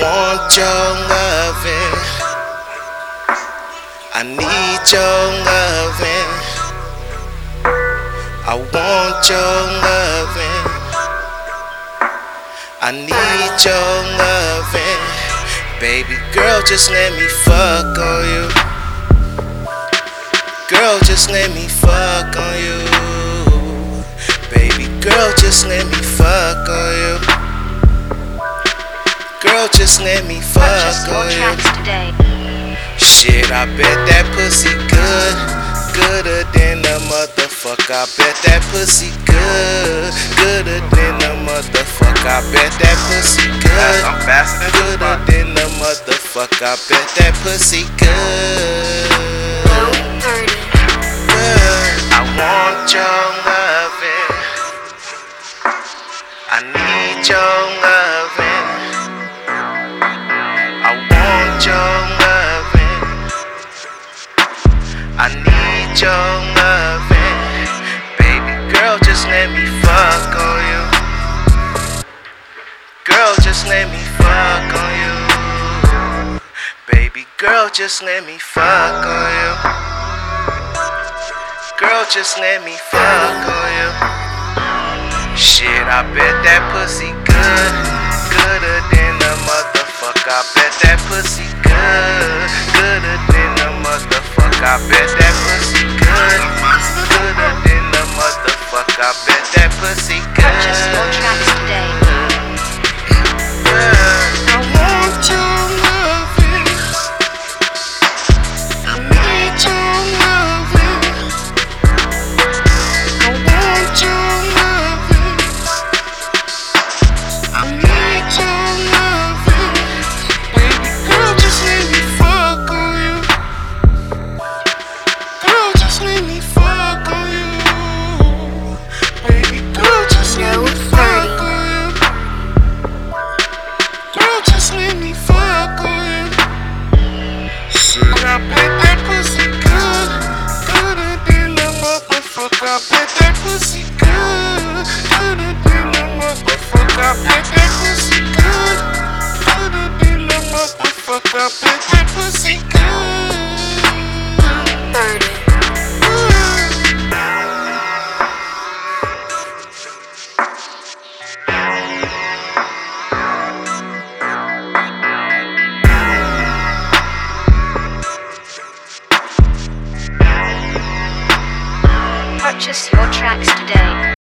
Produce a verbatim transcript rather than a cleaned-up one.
want your loving. I need your loving. I want your loving. I need your loving. Baby girl, just let me fuck on you. Girl, just let me fuck on you. Baby girl, just let me fuck on you. Girl, just let me fuck on you. Shit, I bet that pussy good, gooder than a motherfucker. I bet that pussy good, gooder than a motherfucker. I bet that pussy good, gooder than a motherfucker. I bet that pussy good. I want your loving. I need your loving. I want your loving. I need your loving. Baby girl, just let me fuck on you. Girl, just let me fuck on you. Baby girl, just let me fuck on you. Girl, just let me fuck on you. Shit, I bet that pussy good, gooder than a motherfucker. I bet that pussy good, gooder than a motherfucker. I bet that pussy good, gooder than a motherfucker. I bet that pussy good. Purchase more tracks today. I want your loving. I need your loving. Purchase your tracks today.